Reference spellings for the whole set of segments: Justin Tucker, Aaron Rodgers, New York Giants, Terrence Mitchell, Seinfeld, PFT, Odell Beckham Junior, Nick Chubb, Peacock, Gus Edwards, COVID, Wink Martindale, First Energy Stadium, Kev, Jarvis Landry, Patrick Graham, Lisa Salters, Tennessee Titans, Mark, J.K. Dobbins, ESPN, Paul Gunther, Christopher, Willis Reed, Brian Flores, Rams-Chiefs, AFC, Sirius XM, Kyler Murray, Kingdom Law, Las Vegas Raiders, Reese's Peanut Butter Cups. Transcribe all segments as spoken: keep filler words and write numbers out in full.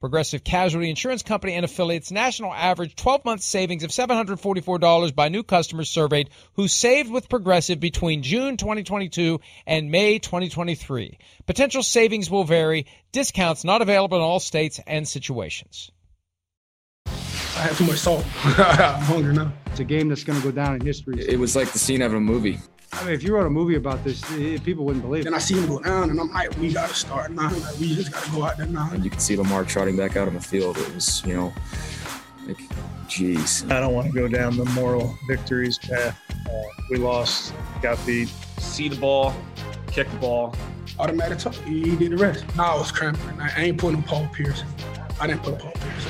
Progressive Casualty Insurance Company and Affiliates. National average twelve month savings of seven hundred forty-four dollars by new customers surveyed who saved with Progressive between June twenty twenty-two and May twenty twenty-three. Potential savings will vary. Discounts not available in all states and situations. I have too much salt. I'm hungry now. It's a game that's going to go down in history. It was like the scene out of a movie. I mean, if you wrote a movie about this, it, people wouldn't believe it. And I see him go down, and I'm like, we got to start now. Like, we just got to go out there now. And you can see Lamar trotting back out on the field. It was, you know, like, geez. I don't want to go down the moral victories path. Uh, we lost, got beat. See the ball, kick the ball. Automatic talk. He did the rest. No, I was cramping. I ain't putting Paul Pierce. I didn't put Paul Pierce.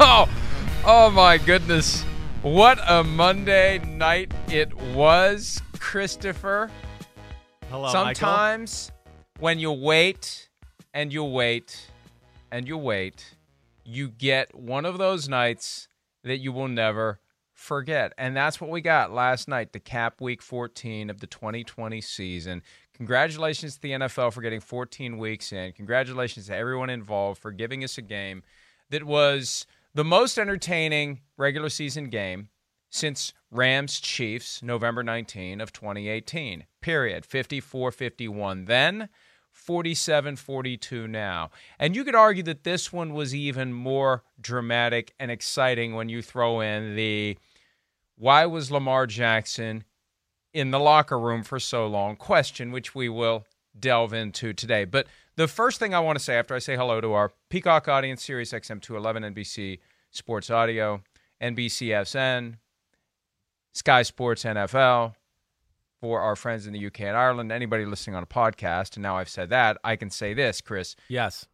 oh, oh, my goodness. What a Monday night it was, Christopher. Hello, Sometimes Michael. When you wait and you wait and you wait, you get one of those nights that you will never forget. And that's what we got last night, the Cap Week fourteen of the twenty twenty season. Congratulations to the N F L for getting fourteen weeks in. Congratulations to everyone involved for giving us a game that was the most entertaining regular season game since Rams-Chiefs, November nineteenth of twenty eighteen, period. fifty-four fifty-one then, forty-seven forty-two now. And you could argue that this one was even more dramatic and exciting when you throw in the why was Lamar Jackson in the locker room for so long question, which we will delve into today. But the first thing I want to say after I say hello to our Peacock audience, Sirius X M two eleven, N B C Sports Audio, N B C S N, Sky Sports N F L, for our friends in the U K and Ireland, anybody listening on a podcast, and now I've said that, I can say this, Chris. Yes.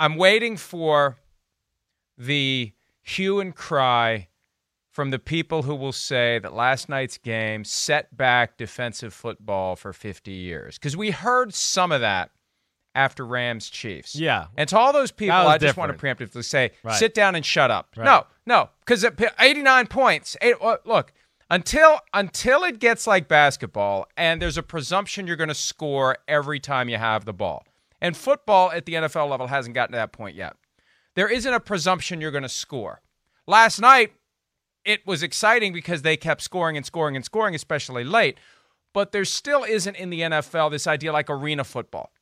I'm waiting for the hue and cry from the people who will say that last night's game set back defensive football for fifty years. Because we heard some of that after Rams-Chiefs. Yeah. And to all those people, I just different. want to preemptively say, right. sit down and shut up. Right. No, no, because eighty-nine points. Eight, look, until until it gets like basketball and there's a presumption you're going to score every time you have the ball. And football at the N F L level hasn't gotten to that point yet. There isn't a presumption you're going to score. Last night, it was exciting because they kept scoring and scoring and scoring, especially late. But there still isn't in the N F L this idea like arena football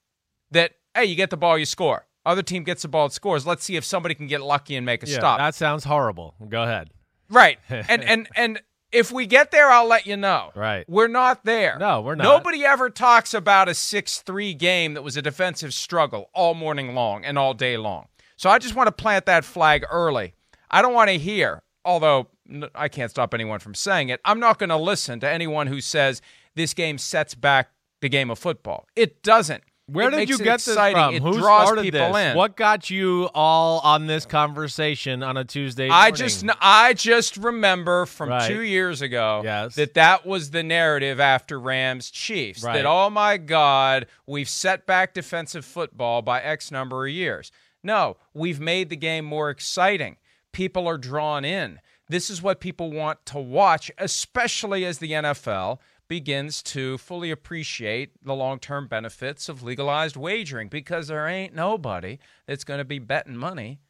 that, hey, you get the ball, you score. Other team gets the ball, it scores. Let's see if somebody can get lucky and make a yeah, stop. That sounds horrible. Go ahead. Right. And, and, and if we get there, I'll let you know. Right. We're not there. No, we're not. Nobody ever talks about a six three game that was a defensive struggle all morning long and all day long. So I just want to plant that flag early. I don't want to hear, although I can't stop anyone from saying it. I'm not going to listen to anyone who says this game sets back the game of football. It doesn't. Where did you get this from? Who started this? What got you all on this conversation on a Tuesday morning? I just, I just remember from right. two years ago yes. that that was the narrative after Rams-Chiefs. Right. That, oh, my God, we've set back defensive football by X number of years. No, we've made the game more exciting. People are drawn in. This is what people want to watch, especially as the N F L begins to fully appreciate the long-term benefits of legalized wagering, because there ain't nobody that's going to be betting money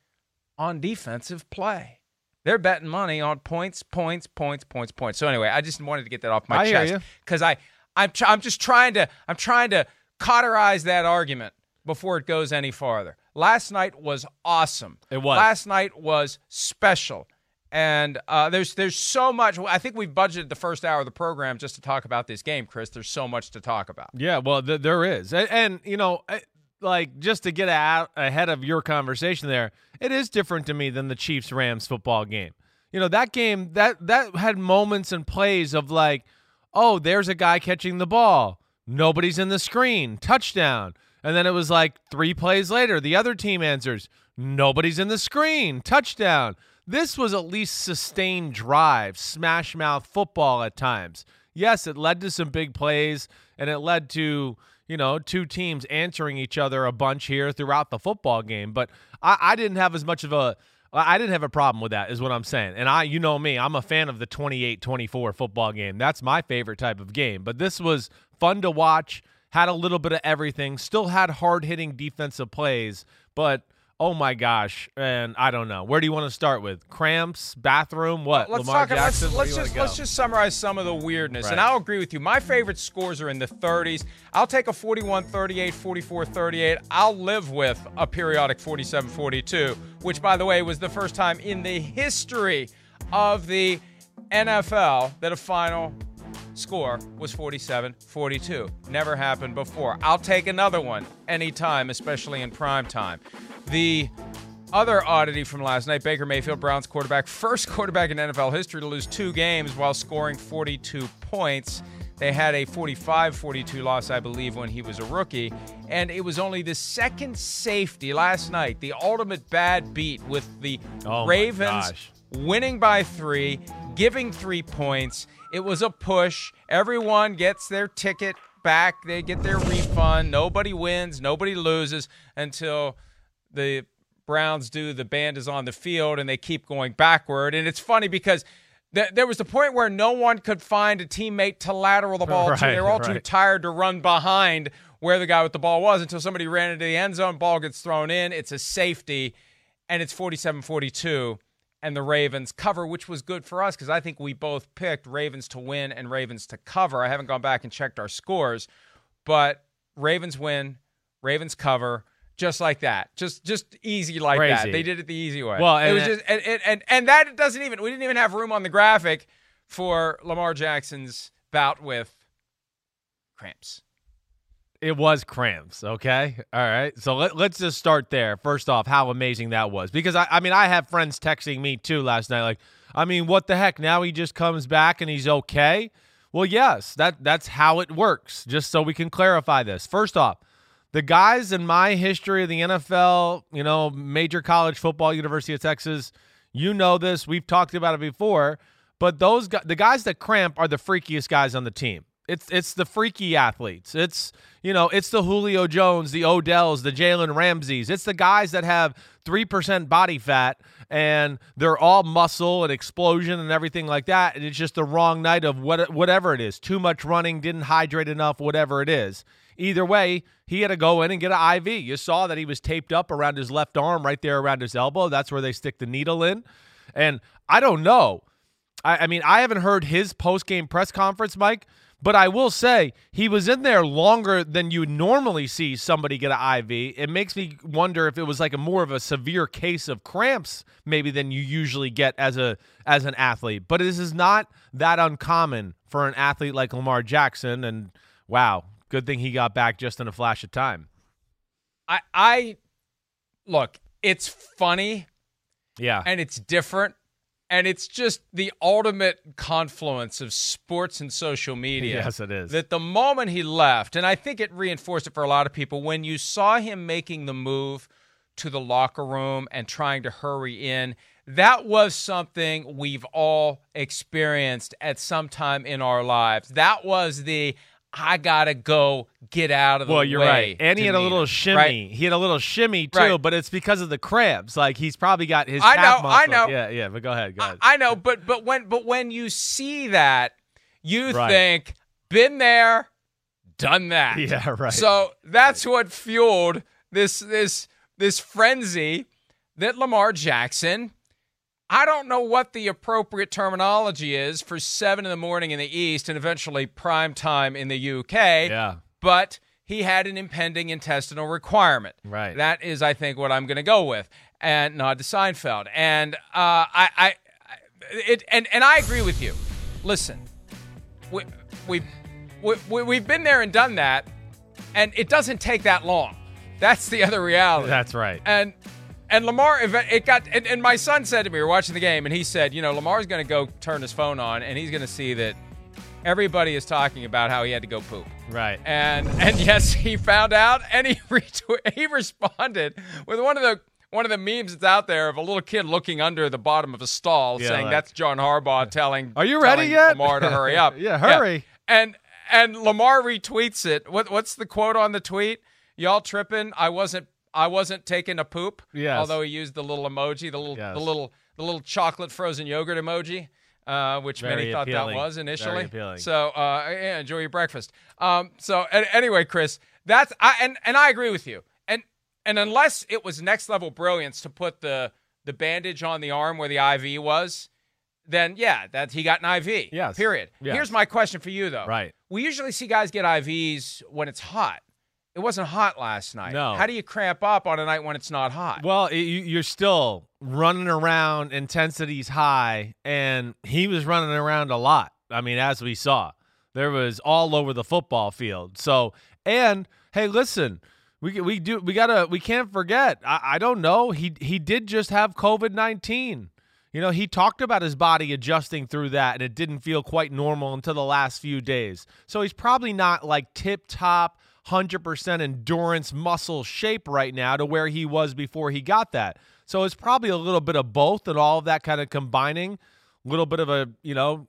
on defensive play. They're betting money on points, points, points, points, points. So anyway, I just wanted to get that off my I chest because I, I'm, tr- I'm just trying to, I'm trying to cauterize that argument before it goes any farther. Last night was awesome. It was. Last night was special, and uh, there's there's so much. I think we've budgeted the first hour of the program just to talk about this game, Chris. There's so much to talk about. Yeah, well, th- there is, and, and you know. I- Like, just to get out ahead of your conversation there, it is different to me than the Chiefs-Rams football game. You know, that game, that that had moments and plays of like, oh, there's a guy catching the ball. Nobody's in the screen. Touchdown. And then it was like three plays later, the other team answers. Nobody's in the screen. Touchdown. This was at least sustained drive, smash-mouth football at times. Yes, it led to some big plays, and it led to – you know, two teams answering each other a bunch here throughout the football game. But I, I didn't have as much of a – I didn't have a problem with that is what I'm saying. And I, you know me, I'm a fan of the twenty-eight twenty-four football game. That's my favorite type of game. But this was fun to watch, had a little bit of everything, still had hard-hitting defensive plays. But, oh, my gosh, and I don't know. Where do you want to start with? Cramps, bathroom, what? Let's Lamar talk, Jackson? Let's, let's, just, let's just summarize some of the weirdness, right. And I'll agree with you. My favorite scores are in the thirties. I'll take a forty-one thirty-eight, forty-four thirty-eight. I'll live with a periodic forty-seven forty-two, which, by the way, was the first time in the history of the N F L that a final score was forty-seven forty-two. Never happened before. I'll take another one anytime, especially in prime time. The other oddity from last night, Baker Mayfield, Browns quarterback, first quarterback in N F L history to lose two games while scoring forty-two points. They had a forty-five forty-two loss, I believe, when he was a rookie. And it was only the second safety last night, the ultimate bad beat with the oh Ravens winning by three, giving three points. It was a push. Everyone gets their ticket back. They get their refund. Nobody wins. Nobody loses until the Browns do the band is on the field, and they keep going backward. And it's funny because th- there was the point where no one could find a teammate to lateral the ball right, to. They were all right. too tired to run behind where the guy with the ball was until somebody ran into the end zone. Ball gets thrown in. It's a safety, and it's forty-seven forty-two. And the Ravens cover, which was good for us because I think we both picked Ravens to win and Ravens to cover. I haven't gone back and checked our scores, but Ravens win, Ravens cover. Just like that, just just easy like Crazy. That. They did it the easy way. Well, and it was just and, and and and that doesn't even we didn't even have room on the graphic for Lamar Jackson's bout with cramps. It was cramps. Okay, all right. So let, let's just start there. First off, how amazing that was because I I mean I have friends texting me too last night. Like I mean, what the heck? Now he just comes back and he's okay. Well, yes, that that's how it works. Just so we can clarify this. First off. The guys in my history of the N F L, you know, major college football, University of Texas, you know this. We've talked about it before. But those guys, the guys that cramp are the freakiest guys on the team. It's it's the freaky athletes. It's, you know, it's the Julio Jones, the Odells, the Jalen Ramseys. It's the guys that have three percent body fat and they're all muscle and explosion and everything like that. And it's just the wrong night of what whatever it is. Too much running, didn't hydrate enough, whatever it is. Either way, he had to go in and get an I V. You saw that he was taped up around his left arm, right there around his elbow. That's where they stick the needle in. And I don't know. I, I mean, I haven't heard his post-game press conference, Mike, but I will say he was in there longer than you normally see somebody get an I V. It makes me wonder if it was like a more of a severe case of cramps maybe than you usually get as a as an athlete. But this is not that uncommon for an athlete like Lamar Jackson. And wow. Good thing he got back just in a flash of time. I, I look, it's funny. Yeah. And it's different. And it's just the ultimate confluence of sports and social media. Yes, it is. That the moment he left, and I think it reinforced it for a lot of people, when you saw him making the move to the locker room and trying to hurry in, that was something we've all experienced at some time in our lives. That was the I gotta go get out of the way. Well, you're right. And he had a little shimmy. Right? He had a little shimmy too, right. But it's because of the cramps. Like he's probably got his I calf know, muscle. I know. Yeah, yeah. But go ahead. Go I, ahead. I know. But but when but when you see that, you right. think been there, done that. Yeah, right. So that's right. what fueled this this this frenzy that Lamar Jackson I don't know what the appropriate terminology is for seven in the morning in the East and eventually prime time in the U K. Yeah. But he had an impending intestinal requirement. Right. That is, I think, what I'm going to go with. And nod to Seinfeld. And uh, I, I, it, and and I agree with you. Listen, we we we we've been there and done that, and it doesn't take that long. That's the other reality. That's right. And. And Lamar, it got, and, and my son said to me, we were watching the game, and he said, you know, Lamar's going to go turn his phone on, and he's going to see that everybody is talking about how he had to go poop. Right. And and yes, he found out, and he retweeted, he responded with one of the one of the memes that's out there of a little kid looking under the bottom of a stall, yeah, saying like, that's John Harbaugh telling, Are you telling ready yet? Lamar to hurry up. yeah, hurry. Yeah. And and Lamar retweets it. What what's the quote on the tweet? Y'all tripping? I wasn't. I wasn't taking a poop. Yes. Although he used the little emoji, the little, yes. the little, the little chocolate frozen yogurt emoji, uh, which Very many appealing. thought that was initially. So uh, yeah, enjoy your breakfast. Um, so and, anyway, Chris, that's I and, and I agree with you. And and unless it was next level brilliance to put the the bandage on the arm where the I V was, then yeah, that he got an I V. Yes. Period. Yes. Here's my question for you though. Right. We usually see guys get I Vs when it's hot. It wasn't hot last night. No. How do you cramp up on a night when it's not hot? Well, it, you're still running around. Intensity's high, and he was running around a lot. I mean, as we saw, there was all over the football field. So, and hey, listen, we we do we gotta we can't forget. I, I don't know. He he did just have COVID nineteen. You know, he talked about his body adjusting through that, and it didn't feel quite normal until the last few days. So he's probably not like tip top. one hundred percent endurance muscle shape right now to where he was before he got that. So it's probably a little bit of both and all of that kind of combining, a little bit of a, you know,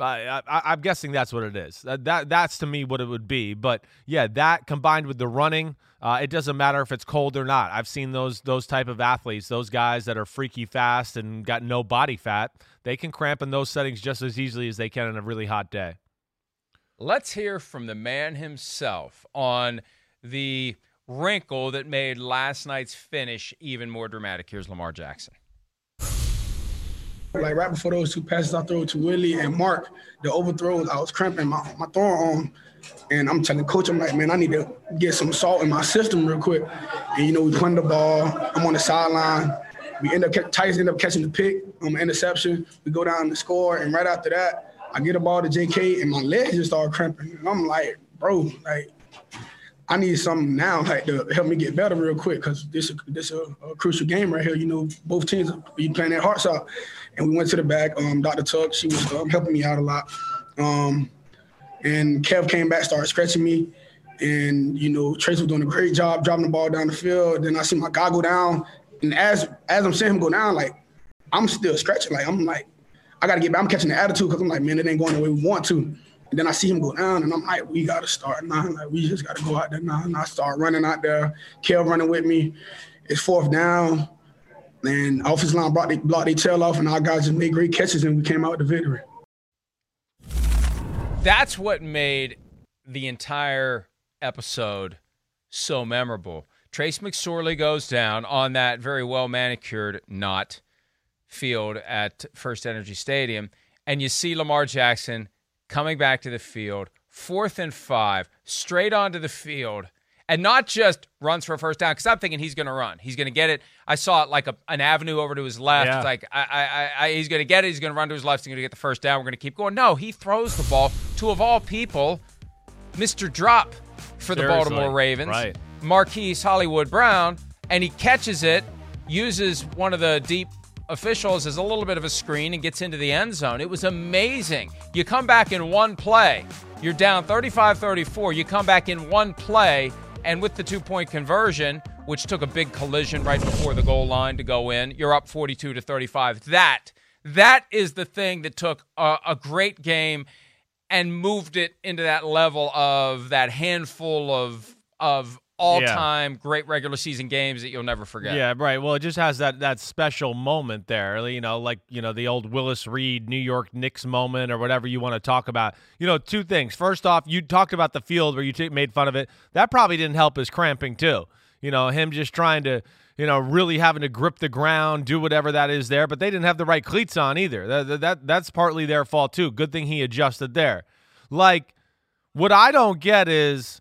I, I, I'm guessing that's what it is. That, that That's to me what it would be. But, yeah, that combined with the running, uh, it doesn't matter if it's cold or not. I've seen those those type of athletes, those guys that are freaky fast and got no body fat. They can cramp in those settings just as easily as they can on a really hot day. Let's hear from the man himself on the wrinkle that made last night's finish even more dramatic. Here's Lamar Jackson. Like right before those two passes I threw to Willie and Mark, the overthrows, I was cramping my, my forearm. And I'm telling coach, I'm like, man, I need to get some salt in my system real quick. And, you know, we punted the ball. I'm on the sideline. We end up – Tyson ended up catching the pick, um, interception. We go down and score, and right after that, I get a ball to J K, and my legs just start cramping. And I'm like, bro, like, I need something now, like, to help me get better real quick, because this is this a, a crucial game right here. You know, both teams be playing their hearts out. And we went to the back. Um, Doctor Tuck, she was um, helping me out a lot. Um, and Kev came back, started stretching me. And, you know, Trace was doing a great job dropping the ball down the field. Then I see my guy go down. And as as I'm seeing him go down, like, I'm still stretching. Like, I'm like, I got to get back. I'm catching the attitude because I'm like, man, it ain't going the way we want to. And then I see him go down, and I'm like, we got to start now. Like, we just got to go out there now. And I start running out there. Kel running with me. It's fourth down. And offensive line brought they, blocked their tail off, and our guys just made great catches, and we came out with the victory. That's what made the entire episode so memorable. Trace McSorley goes down on that very well-manicured knot field at First Energy Stadium, and you see Lamar Jackson coming back to the field, fourth and five, straight onto the field, and not just runs for a first down, because I'm thinking he's going to run. He's going to get it. I saw it like a, an avenue over to his left. Yeah. It's like, I, I, I, he's going to get it. He's going to run to his left. He's going to get the first down. We're going to keep going. No, he throws the ball to, of all people, Mister Drop for Seriously. the Baltimore Ravens, right. Marquise Hollywood Brown, and he catches it, uses one of the deep officials as a little bit of a screen and gets into the end zone. It was amazing. You come back in one play. You're down thirty-five thirty-four. You come back in one play, and with the two-point conversion, which took a big collision right before the goal line to go in, you're up forty-two to thirty-five. That, that is the thing that took a, a great game and moved it into that level of that handful of of all-time yeah. great regular season games that you'll never forget. Yeah, right. Well, it just has that that special moment there, you know, like, you know, the old Willis Reed, New York Knicks moment or whatever you want to talk about. You know, two things. First off, you talked about the field where you t- made fun of it. That probably didn't help his cramping, too. You know, him just trying to, you know, really having to grip the ground, do whatever that is there. But they didn't have the right cleats on either. That, that that's partly their fault too. Good thing he adjusted there. Like, what I don't get is,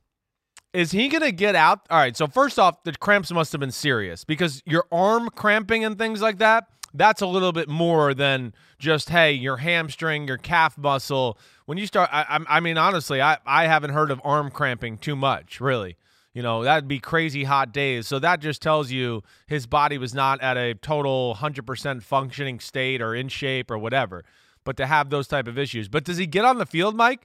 is he going to get out? All right, so first off, the cramps must have been serious, because your arm cramping and things like that, that's a little bit more than just, hey, your hamstring, your calf muscle. When you start, I, I mean, honestly, I, I haven't heard of arm cramping too much, really. You know, that'd be crazy hot days. So that just tells you his body was not at a total one hundred percent functioning state or in shape or whatever, but to have those type of issues. But does he get on the field, Mike?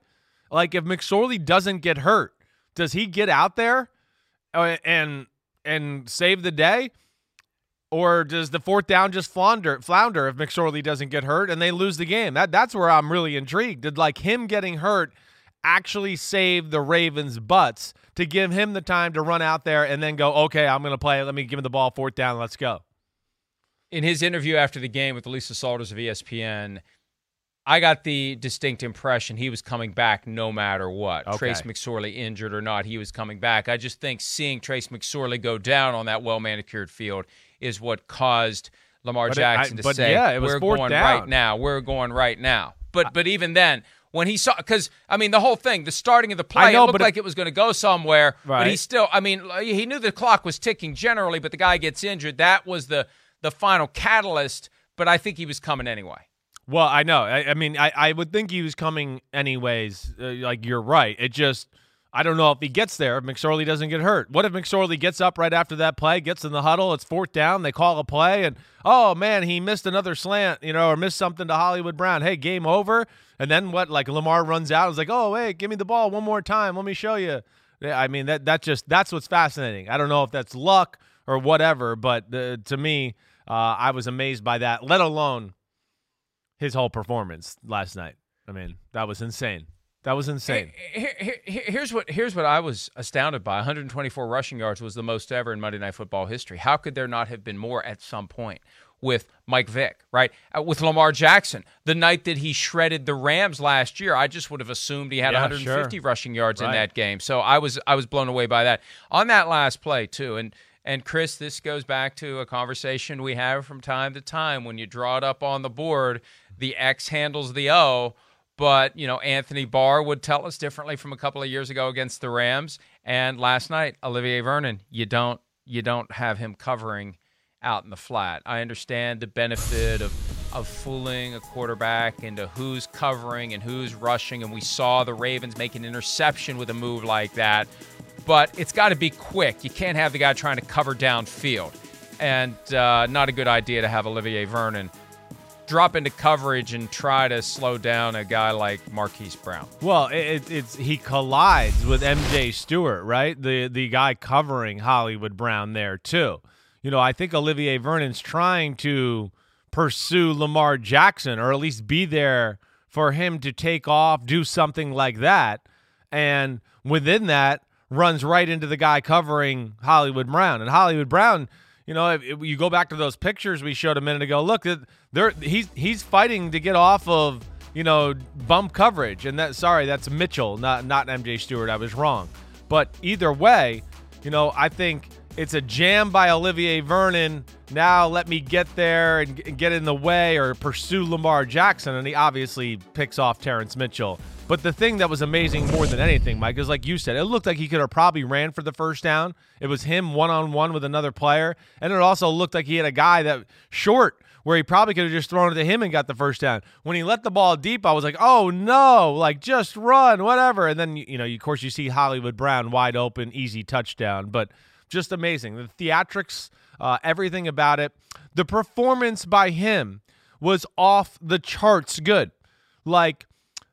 Like, if McSorley doesn't get hurt, does he get out there and and save the day? Or does the fourth down just flounder, flounder if McSorley doesn't get hurt and they lose the game? That That's where I'm really intrigued. Did, like, him getting hurt actually save the Ravens' butts to give him the time to run out there and then go, okay, I'm going to play. Let me give him the ball, fourth down, let's go. In his interview after the game with Lisa Salters of E S P N, I got the distinct impression he was coming back no matter what. Okay. Trace McSorley injured or not, he was coming back. I just think seeing Trace McSorley go down on that well-manicured field is what caused Lamar but Jackson it, I, to say, yeah, it was we're going down. right now, we're going right now. But I, but even then, when he saw – because, I mean, the whole thing, the starting of the play, know, it looked like it, it was going to go somewhere. Right. But he still – I mean, he knew the clock was ticking generally, but the guy gets injured. That was the the final catalyst, but I think he was coming anyway. Well, I know. I, I mean, I, I would think he was coming anyways. Uh, like, you're right. It just, I don't know if he gets there if McSorley doesn't get hurt. What if McSorley gets up right after that play, gets in the huddle, it's fourth down, they call a play, and, oh, man, he missed another slant, you know, or missed something to Hollywood Brown. Hey, game over. And then what, like, Lamar runs out and is like, oh, hey, give me the ball one more time. Let me show you. Yeah, I mean, that that just that's what's fascinating. I don't know if that's luck or whatever, but uh, to me, uh, I was amazed by that, let alone his whole performance last night. I mean, that was insane. That was insane. Here, here, here, here's what here's what I was astounded by. one hundred twenty-four rushing yards was the most ever in Monday Night Football history. How could there not have been more at some point with Mike Vick, right? With Lamar Jackson, the night that he shredded the Rams last year, I just would have assumed he had yeah, one hundred fifty sure. rushing yards right. in that game. So I was I was blown away by that. On that last play, too, and And, Chris, this goes back to a conversation we have from time to time. When you draw it up on the board, the X handles the O. But, you know, Anthony Barr would tell us differently from a couple of years ago against the Rams. And last night, Olivier Vernon, you don't you don't have him covering out in the flat. I understand the benefit of, of fooling a quarterback into who's covering and who's rushing. And we saw the Ravens make an interception with a move like that. But it's got to be quick. You can't have the guy trying to cover downfield. And uh, not a good idea to have Olivier Vernon drop into coverage and try to slow down a guy like Marquise Brown. Well, it, it's he collides with M J Stewart, right? The, the guy covering Hollywood Brown there, too. You know, I think Olivier Vernon's trying to pursue Lamar Jackson, or at least be there for him to take off, do something like that. And within that, runs right into the guy covering Hollywood Brown. And Hollywood Brown, you know, if, if you go back to those pictures we showed a minute ago, look, there he's he's fighting to get off of, you know, bump coverage. And that, sorry, that's Mitchell, not not M J Stewart. I was wrong. But either way, you know, I think it's a jam by Olivier Vernon. Now let me get there and, and get in the way or pursue Lamar Jackson. And he obviously picks off Terrence Mitchell. But the thing that was amazing more than anything, Mike, is like you said, it looked like he could have probably ran for the first down. It was him one-on-one with another player. And it also looked like he had a guy that short where he probably could have just thrown it to him and got the first down. When he let the ball deep, I was like, oh, no, like just run, whatever. And then, you know, of course, you see Hollywood Brown wide open, easy touchdown. But just amazing. The theatrics, uh, everything about it. The performance by him was off the charts good. Like,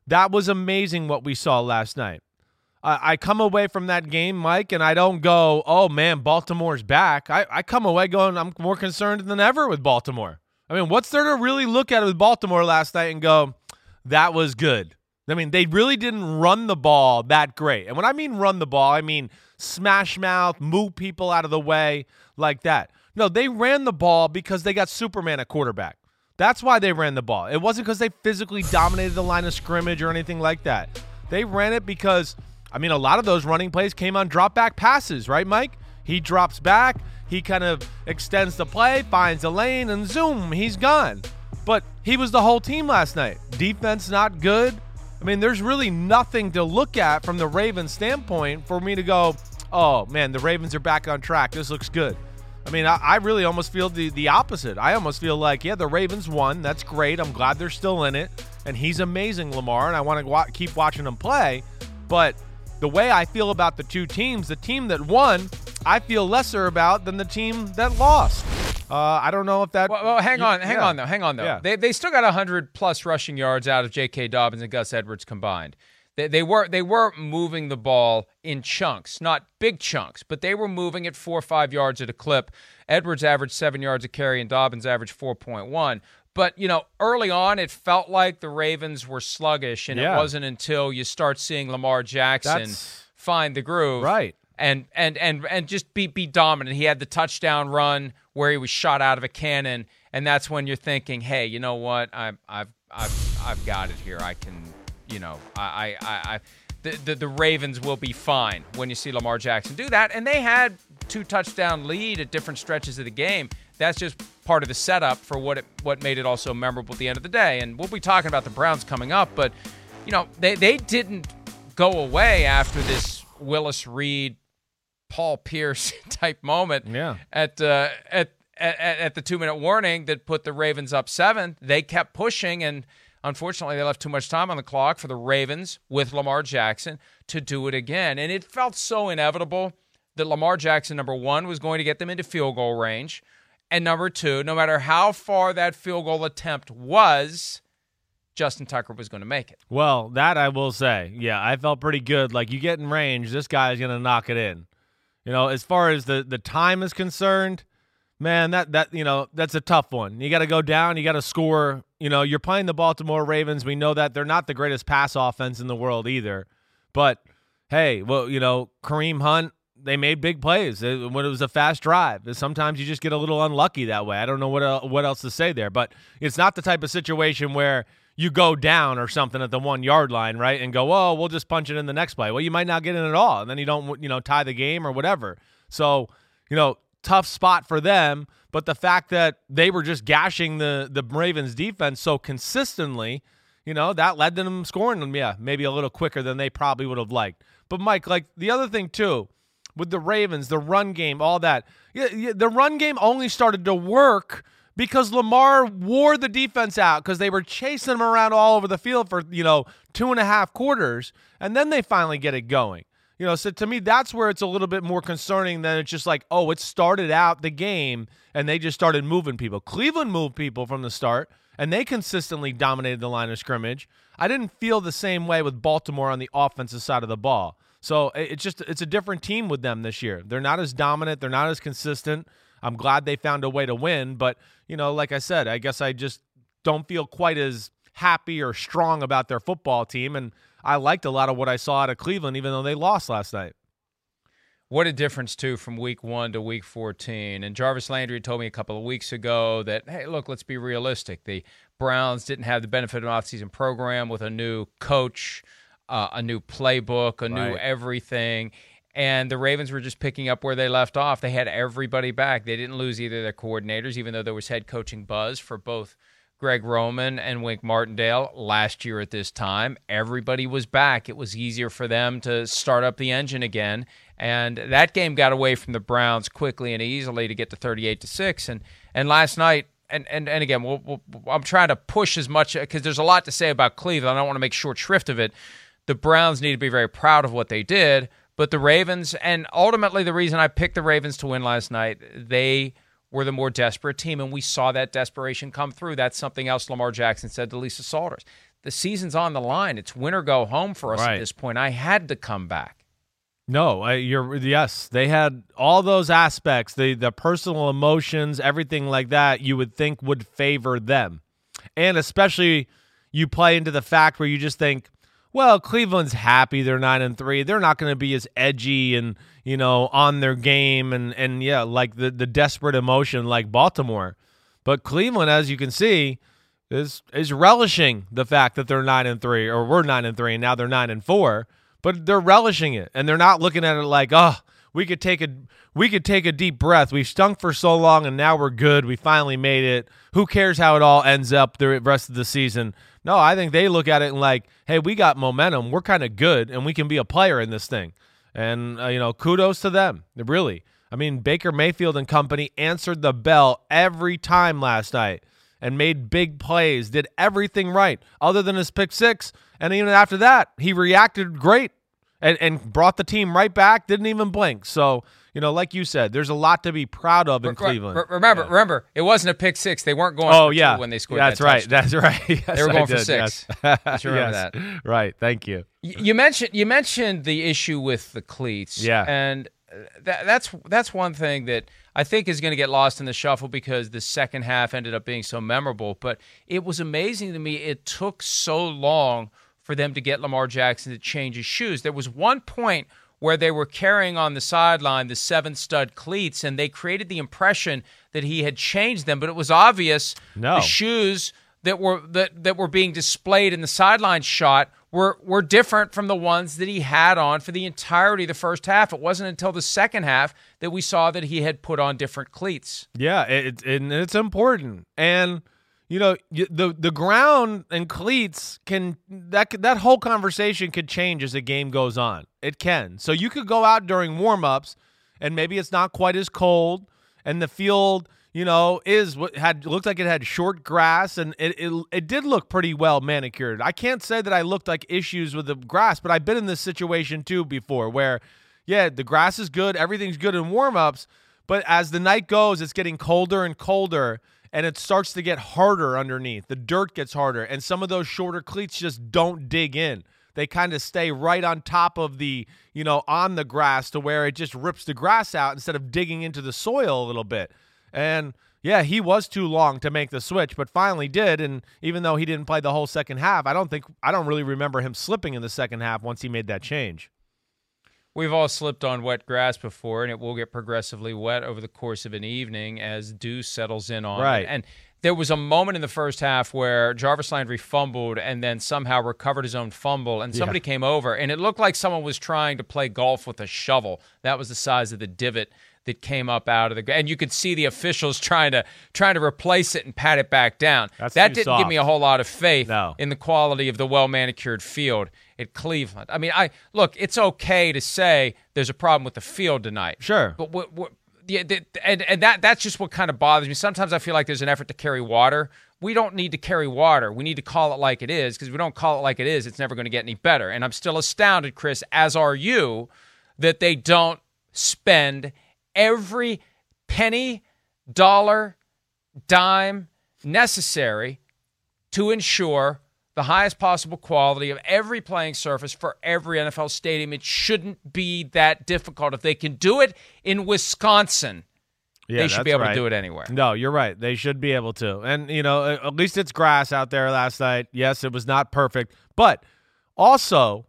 that was amazing what we saw last night. I, I come away from that game, Mike, and I don't go, oh, man, Baltimore's back. I, I come away going, I'm more concerned than ever with Baltimore. I mean, what's there to really look at with Baltimore last night and go, that was good? I mean, they really didn't run the ball that great. And when I mean run the ball, I mean smash mouth, move people out of the way like that. No, they ran the ball because they got Superman at quarterback. That's why they ran the ball. It wasn't because they physically dominated the line of scrimmage or anything like that. They ran it because, I mean, a lot of those running plays came on drop back passes, right, Mike? He drops back. He kind of extends the play, finds a lane, and zoom, he's gone. But he was the whole team last night. Defense not good. I mean, there's really nothing to look at from the Ravens standpoint for me to go, oh, man, the Ravens are back on track. This looks good. I mean, I, I really almost feel the, the opposite. I almost feel like, yeah, the Ravens won. That's great. I'm glad they're still in it. And he's amazing, Lamar, and I want to wa- keep watching him play. But the way I feel about the two teams, the team that won, I feel lesser about than the team that lost. Uh, I don't know if that... Well, well hang you, on, hang yeah. on, though, hang on, though. Yeah. They they still got one hundred plus rushing yards out of J K. Dobbins and Gus Edwards combined. They they were they were moving the ball in chunks, not big chunks, but they were moving at four or five yards at a clip. Edwards averaged seven yards a carry, and Dobbins averaged four point one. But, you know, early on, it felt like the Ravens were sluggish, and yeah. it wasn't until you start seeing Lamar Jackson That's, find the groove. Right. And and and and just be be dominant. He had the touchdown run where he was shot out of a cannon, and that's when you're thinking, hey, you know what? I've I've I've I've got it here. I can, you know, I I I, I the, the the Ravens will be fine when you see Lamar Jackson do that. And they had two touchdown lead at different stretches of the game. That's just part of the setup for what it what made it also memorable at the end of the day. And we'll be talking about the Browns coming up, but you know, they they didn't go away after this Willis Reed, Paul Pierce type moment yeah. at, uh, at at at the two-minute warning that put the Ravens up seven. They kept pushing, and unfortunately they left too much time on the clock for the Ravens with Lamar Jackson to do it again. And it felt so inevitable that Lamar Jackson, number one, was going to get them into field goal range, and number two, no matter how far that field goal attempt was, Justin Tucker was going to make it. Well, that I will say. Yeah, I felt pretty good. Like, you get in range, this guy's going to knock it in. You know, as far as the, the time is concerned, man, that, that you know, that's a tough one. You got to go down. You got to score. You know, you're playing the Baltimore Ravens. We know that they're not the greatest pass offense in the world either. But, hey, well, you know, Kareem Hunt, they made big plays it, when it was a fast drive. Sometimes you just get a little unlucky that way. I don't know what uh, what else to say there. But it's not the type of situation where you go down or something at the one-yard line, right, and go, oh, we'll just punch it in the next play. Well, you might not get in at all, and then you don't, you know, tie the game or whatever. So, you know, tough spot for them. But the fact that they were just gashing the, the Ravens defense so consistently, you know, that led them scoring them, yeah, maybe a little quicker than they probably would have liked. But, Mike, like the other thing, too, with the Ravens, the run game, all that, the run game only started to work because Lamar wore the defense out because they were chasing him around all over the field for, you know, two and a half quarters, and then they finally get it going. You know, so to me, that's where it's a little bit more concerning than it's just like, oh, it started out the game, and they just started moving people. Cleveland moved people from the start, and they consistently dominated the line of scrimmage. I didn't feel the same way with Baltimore on the offensive side of the ball. So it's just it's a different team with them this year. They're not as dominant. They're not as consistent. I'm glad they found a way to win, but, you know, like I said, I guess I just don't feel quite as happy or strong about their football team, and I liked a lot of what I saw out of Cleveland, even though they lost last night. What a difference, too, from week one to week fourteen. And Jarvis Landry told me a couple of weeks ago that, hey, look, let's be realistic. The Browns didn't have the benefit of an offseason program with a new coach, uh, a new playbook, a right. new everything. And the Ravens were just picking up where they left off. They had everybody back. They didn't lose either of their coordinators, even though there was head coaching buzz for both Greg Roman and Wink Martindale last year at this time. Everybody was back. It was easier for them to start up the engine again. And that game got away from the Browns quickly and easily to get to thirty-eight to six. And and last night, and, and, and again, we'll, we'll, I'm trying to push as much because there's a lot to say about Cleveland. I don't want to make short shrift of it. The Browns need to be very proud of what they did. But the Ravens, and ultimately the reason I picked the Ravens to win last night, they were the more desperate team, and we saw that desperation come through. That's something else Lamar Jackson said to Lisa Salters. The season's on the line. It's win or go home for us right. at this point. I had to come back. No, I, you're yes, they had all those aspects, the the personal emotions, everything like that you would think would favor them. And especially you play into the fact where you just think, well, Cleveland's happy they're nine and three. They're not going to be as edgy and, you know, on their game and, and yeah, like the, the desperate emotion like Baltimore. But Cleveland, as you can see, is is relishing the fact that they're nine and three, or we're nine and three, and now they're nine and four. But they're relishing it, and they're not looking at it like, oh, we could take a we could take a deep breath. We've stunk for so long, and now we're good. We finally made it. Who cares how it all ends up the rest of the season? No, I think they look at it and like, hey, we got momentum. We're kind of good, and we can be a player in this thing. And, uh, you know, kudos to them, really. I mean, Baker Mayfield and company answered the bell every time last night and made big plays, did everything right other than his pick six. And even after that, he reacted great and, and brought the team right back, didn't even blink. So, you know, like you said, there's a lot to be proud of in R- Cleveland. R- remember, yeah. remember, it wasn't a pick six. They weren't going oh, for yeah. two when they scored that's that right. touchdown. That's right. That's right. They were going for six. Yes. Yes. Remember that. Right. Thank you. Y- you mentioned you mentioned the issue with the cleats. Yeah. And That, that's that's one thing that I think is going to get lost in the shuffle because the second half ended up being so memorable. But it was amazing to me. It took so long for them to get Lamar Jackson to change his shoes. There was one point where they were carrying on the sideline the seven-stud cleats, and they created the impression that he had changed them. But it was obvious no. the shoes that were that, that were being displayed in the sideline shot were were different from the ones that he had on for the entirety of the first half. It wasn't until the second half that we saw that he had put on different cleats. Yeah, it, it, and it's important. And, you know, the the ground and cleats, can that that whole conversation could change as the game goes on. It can. So you could go out during warm-ups, and maybe it's not quite as cold, and the field, you know, is what had looked like it had short grass, and it, it it did look pretty well manicured. I can't say that I looked like issues with the grass, but I've been in this situation too before where, yeah, the grass is good, everything's good in warm-ups, but as the night goes, it's getting colder and colder, and it starts to get harder underneath. The dirt gets harder, and some of those shorter cleats just don't dig in. They kind of stay right on top of the, you know, on the grass to where it just rips the grass out instead of digging into the soil a little bit. And, yeah, he was too long to make the switch, but finally did. And even though he didn't play the whole second half, I don't think I don't really remember him slipping in the second half once he made that change. We've all slipped on wet grass before, and it will get progressively wet over the course of an evening as dew settles in on right. it. And there was a moment in the first half where Jarvis Landry fumbled and then somehow recovered his own fumble, and somebody yeah. came over, and it looked like someone was trying to play golf with a shovel. That was the size of the divot that came up out of the and you could see the officials trying to trying to replace it and pat it back down. That's that didn't soft. give me a whole lot of faith no. in the quality of the well manicured field at Cleveland. I mean, I look, it's okay to say there's a problem with the field tonight. Sure, but what, what, yeah, and and that that's just what kind of bothers me. Sometimes I feel like there's an effort to carry water. We don't need to carry water. We need to call it like it is, because if we don't call it like it is, it's never going to get any better. And I'm still astounded, Chris, as are you, that they don't spend every penny, dollar, dime necessary to ensure the highest possible quality of every playing surface for every N F L stadium. It shouldn't be that difficult. If they can do it in Wisconsin, yeah, they should be able right. to do it anywhere. No, you're right. They should be able to. And, you know, at least it's grass out there last night. Yes, it was not perfect. But also,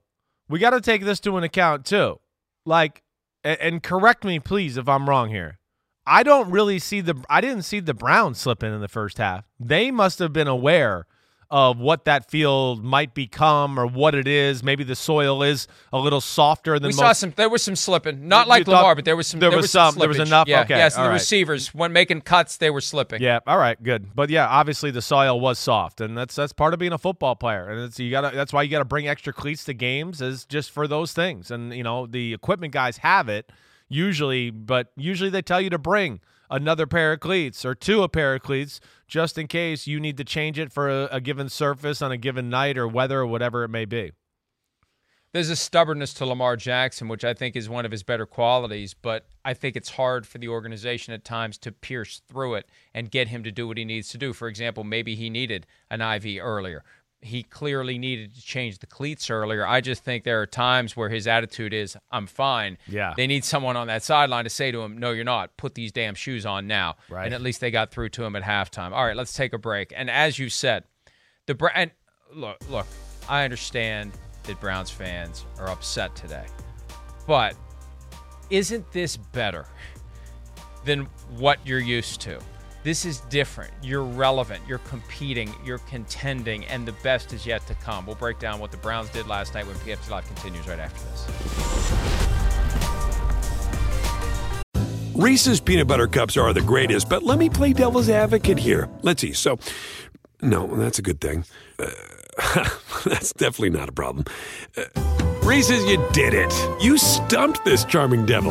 we got to take this to an account, too. Like, and correct me, please, if I'm wrong here. I don't really see the – I didn't see the Browns slipping in the first half. They must have been aware of what that field might become or what it is. Maybe the soil is a little softer than we most. We saw some – there was some slipping. Not like Lamar, but there was some There, there was, was some, some There was enough? Yeah, okay. Yes, yeah, so the right. receivers, when making cuts, they were slipping. Yeah, all right, good. But, yeah, obviously the soil was soft, and that's that's part of being a football player. And it's, you gotta, that's why you got to bring extra cleats to games, is just for those things. And, you know, the equipment guys have it usually, but usually they tell you to bring another pair of cleats or two a pair of cleats just in case you need to change it for a, a given surface on a given night or weather or whatever it may be. There's a stubbornness to Lamar Jackson, which I think is one of his better qualities, but I think it's hard for the organization at times to pierce through it and get him to do what he needs to do. For example, maybe he needed an I V earlier. He clearly needed to change the cleats earlier. I just think there are times where his attitude is, I'm fine. Yeah. They need someone on that sideline to say to him, no, you're not. Put these damn shoes on now. Right. And at least they got through to him at halftime. All right, let's take a break. And as you said, the Bra- and look, look, I understand that Browns fans are upset today. But isn't this better than what you're used to? This is different. You're relevant. You're competing. You're contending. And the best is yet to come. We'll break down what the Browns did last night when P F T Live continues right after this. Reese's Peanut Butter Cups are the greatest, but let me play devil's advocate here. Let's see. So, no, that's a good thing. Uh, that's definitely not a problem. Uh, Reese's, you did it. You stumped this charming devil.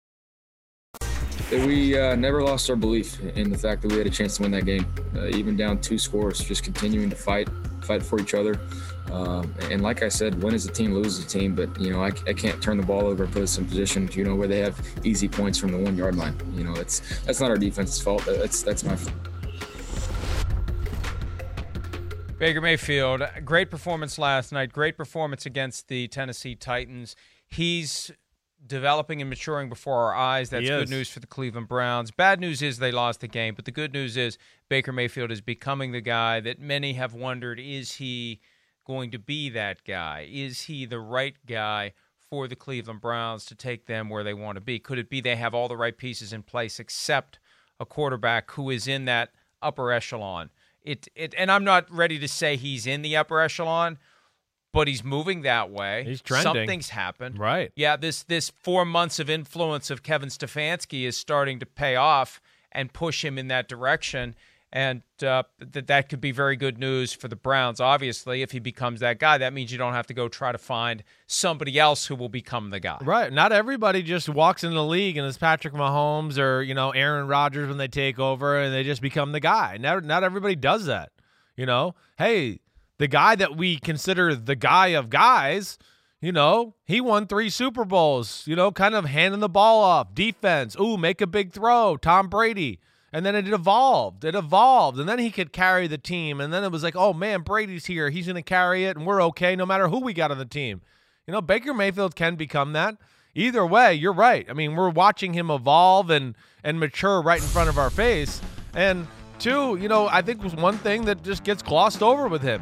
We uh, never lost our belief in the fact that we had a chance to win that game, uh, even down two scores, just continuing to fight, fight for each other. Uh, and like I said, win as a team, lose as a team, but, you know, I, I can't turn the ball over and put us in positions, you know, where they have easy points from the one-yard line. You know, it's, that's not our defense's fault. That's, that's my fault. Baker Mayfield, great performance last night, great performance against the Tennessee Titans. He's developing and maturing before our eyes. That's good news for the Cleveland Browns. Bad news is they lost the game, but the good news is Baker Mayfield is becoming the guy that many have wondered, is he going to be that guy? Is he the right guy for the Cleveland Browns to take them where they want to be? Could it be they have all the right pieces in place except a quarterback who is in that upper echelon? It, it, and I'm not ready to say he's in the upper echelon, but he's moving that way. He's trending. Something's happened. Right. Yeah, this this four months of influence of Kevin Stefanski is starting to pay off and push him in that direction, and uh, that that could be very good news for the Browns, obviously, if he becomes that guy. That means you don't have to go try to find somebody else who will become the guy. Right. Not everybody just walks in the league and is Patrick Mahomes or, you know, Aaron Rodgers when they take over and they just become the guy. Not, not everybody does that, you know? Hey, the guy that we consider the guy of guys, you know, he won three Super Bowls, you know, kind of handing the ball off, defense, ooh, make a big throw, Tom Brady. And then it evolved, it evolved, and then he could carry the team. And then it was like, oh, man, Brady's here. He's going to carry it, and we're okay no matter who we got on the team. You know, Baker Mayfield can become that. Either way, you're right. I mean, we're watching him evolve and, and mature right in front of our face. And two, you know, I think was one thing that just gets glossed over with him.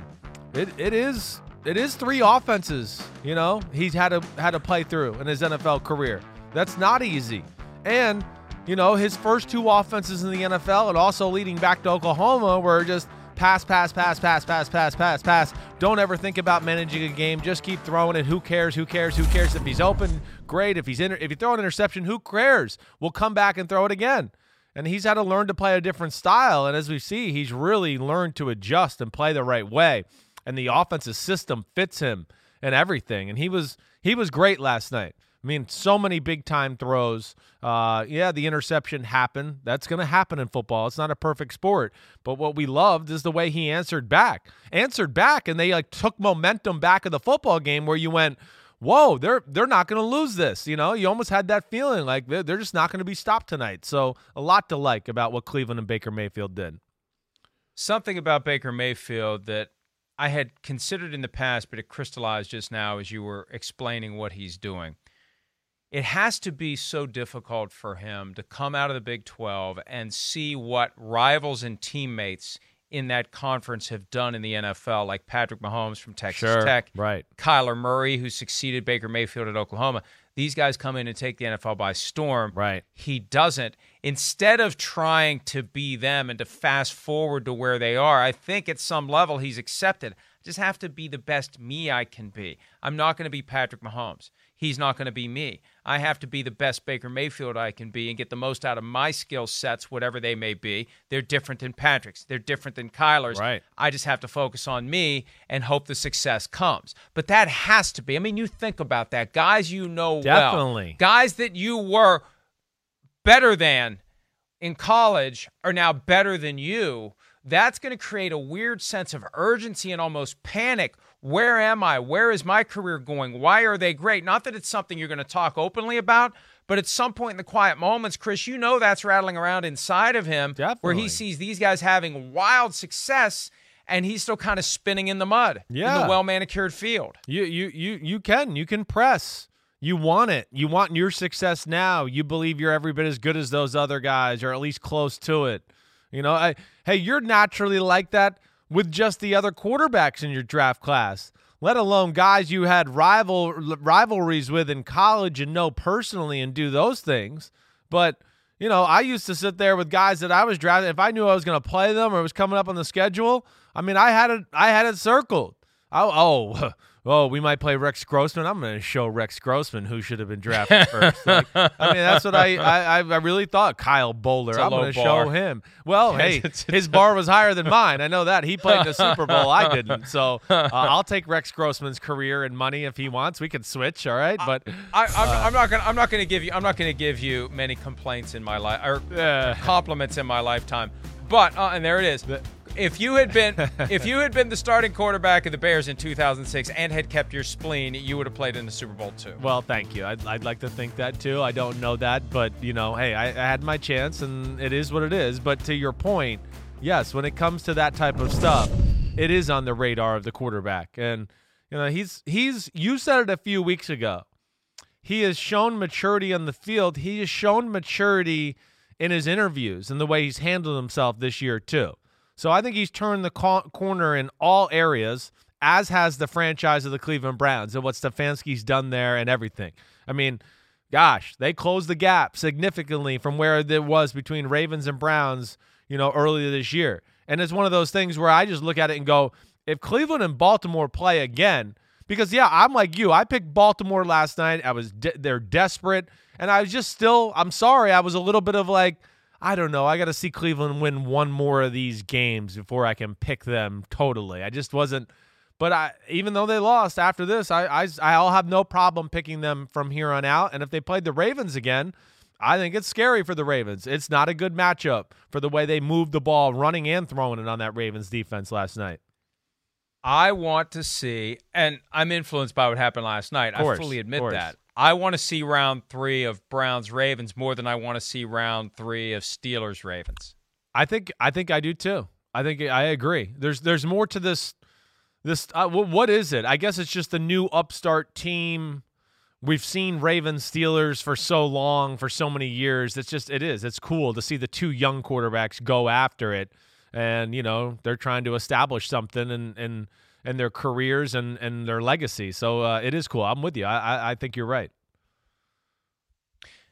It it is it is three offenses, you know, he's had to had to play through in his N F L career. That's not easy. And, you know, his first two offenses in the N F L and also leading back to Oklahoma were just pass, pass, pass, pass, pass, pass, pass, pass. Don't ever think about managing a game. Just keep throwing it. Who cares? Who cares? Who cares? If he's open, great. If he's in, if you throw an interception, who cares? We'll come back and throw it again. And he's had to learn to play a different style. And as we see, he's really learned to adjust and play the right way. And the offensive system fits him and everything. And he was he was great last night. I mean, so many big-time throws. Uh, yeah, the interception happened. That's going to happen in football. It's not a perfect sport. But what we loved is the way he answered back. Answered back, and they like took momentum back of the football game where you went, whoa, they're, they're not going to lose this. You know, you almost had that feeling like they're, they're just not going to be stopped tonight. So a lot to like about what Cleveland and Baker Mayfield did. Something about Baker Mayfield that I had considered in the past, but it crystallized just now as you were explaining what he's doing. It has to be so difficult for him to come out of the Big twelve and see what rivals and teammates in that conference have done in the N F L, like Patrick Mahomes from Texas sure, Tech, right. Kyler Murray, who succeeded Baker Mayfield at Oklahoma. These guys come in and take the N F L by storm. Right. He doesn't. instead of trying to be them and to fast forward to where they are, I think at some level he's accepted. I just have to be the best me I can be. I'm not going to be Patrick Mahomes. He's not going to be me. I have to be the best Baker Mayfield I can be and get the most out of my skill sets, whatever they may be. They're different than Patrick's. They're different than Kyler's. Right. I just have to focus on me and hope the success comes. But that has to be. I mean, you think about that. Guys you know Definitely. well. Guys that you were better than in college are now better than you. That's going to create a weird sense of urgency and almost panic. Where am I? Where is my career going? Why are they great? Not that it's something you're going to talk openly about, but at some point in the quiet moments, Chris, you know that's rattling around inside of him. Definitely. Where he sees these guys having wild success and he's still kind of spinning in the mud yeah. in the well-manicured field. You, you, you, you can. You can press. You want it. You want your success now. You believe you're every bit as good as those other guys or at least close to it. You know, I, hey, you're naturally like that with just the other quarterbacks in your draft class, let alone guys you had rival rivalries with in college and know personally and do those things. But, you know, I used to sit there with guys that I was drafting. If I knew I was going to play them or it was coming up on the schedule, I mean, I had it, I had it circled. I, oh, oh, we might play Rex Grossman. I'm going to show Rex Grossman who should have been drafted first. Like, I mean, that's what I, I, I really thought. Kyle Bowler, I'm going to show him. Well, hey, his bar was higher than mine. I know that. He played in the Super Bowl. I didn't. So uh, I'll take Rex Grossman's career and money if he wants. We can switch. All right, but I, I, I'm, uh, I'm not going. I'm not going to give you. I'm not going to give you many complaints in my life or uh, compliments in my lifetime. But uh, and there it is. The, If you had been if you had been the starting quarterback of the Bears in two thousand six and had kept your spleen, you would have played in the Super Bowl too. Well, thank you. I'd, I'd like to think that too. I don't know that, but, you know, hey, I, I had my chance and it is what it is. But to your point, yes, when it comes to that type of stuff, it is on the radar of the quarterback. And, you know, he's he's you said it a few weeks ago. He has shown maturity on the field. He has shown maturity in his interviews and the way he's handled himself this year too. So I think he's turned the corner in all areas, as has the franchise of the Cleveland Browns and what Stefanski's done there and everything. I mean, gosh, they closed the gap significantly from where there was between Ravens and Browns, you know, earlier this year. And it's one of those things where I just look at it and go, if Cleveland and Baltimore play again, because, yeah, I'm like you. I picked Baltimore last night. I was de- they're desperate. And I was just still, I'm sorry, I was a little bit of like, I don't know. I got to see Cleveland win one more of these games before I can pick them totally. I just wasn't. But I, even though they lost after this, I, I, I'll have no problem picking them from here on out. And if they played the Ravens again, I think it's scary for the Ravens. It's not a good matchup for the way they moved the ball, running and throwing it on that Ravens defense last night. I want to see, and I'm influenced by what happened last night. Course, I fully admit that. I want to see round three of Browns-Ravens more than I want to see round three of Steelers-Ravens. I think I think I do too. I think I agree. There's there's more to this. This uh, what is it? I guess it's just the new upstart team. We've seen Ravens-Steelers for so long, for so many years. It's just it is. It's cool to see the two young quarterbacks go after it, and you know they're trying to establish something and and. and their careers and, and their legacy. So uh, it is cool. I'm with you. I, I I think you're right.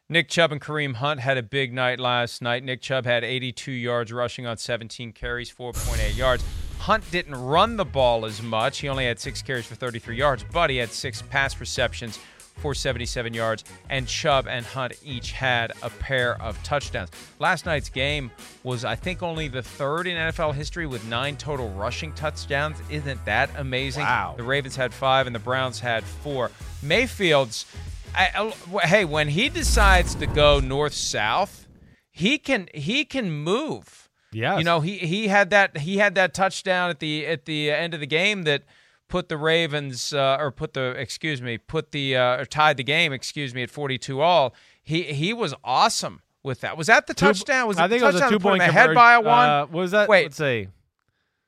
Nick Chubb and Kareem Hunt had a big night last night. Nick Chubb had eighty-two yards rushing on seventeen carries, four point eight yards. Hunt didn't run the ball as much. He only had six carries for thirty-three yards, but he had six pass receptions for seventy-seven yards, and Chubb and Hunt each had a pair of touchdowns. Last night's game was, I think, only the third in N F L history with nine total rushing touchdowns. Isn't that amazing? Wow. The Ravens had five, and the Browns had four. Mayfield's, I, I, hey, when he decides to go north-south, he can he can move. Yeah, you know he he had that he had that touchdown at the at the end of the game that. Put the Ravens, uh, or put the, excuse me, put the, uh, or tied the game, excuse me, at forty-two all. He he was awesome with that. Was that the two, touchdown? Was I think it was a two point ahead by a one. Uh, was that? Wait, let's see.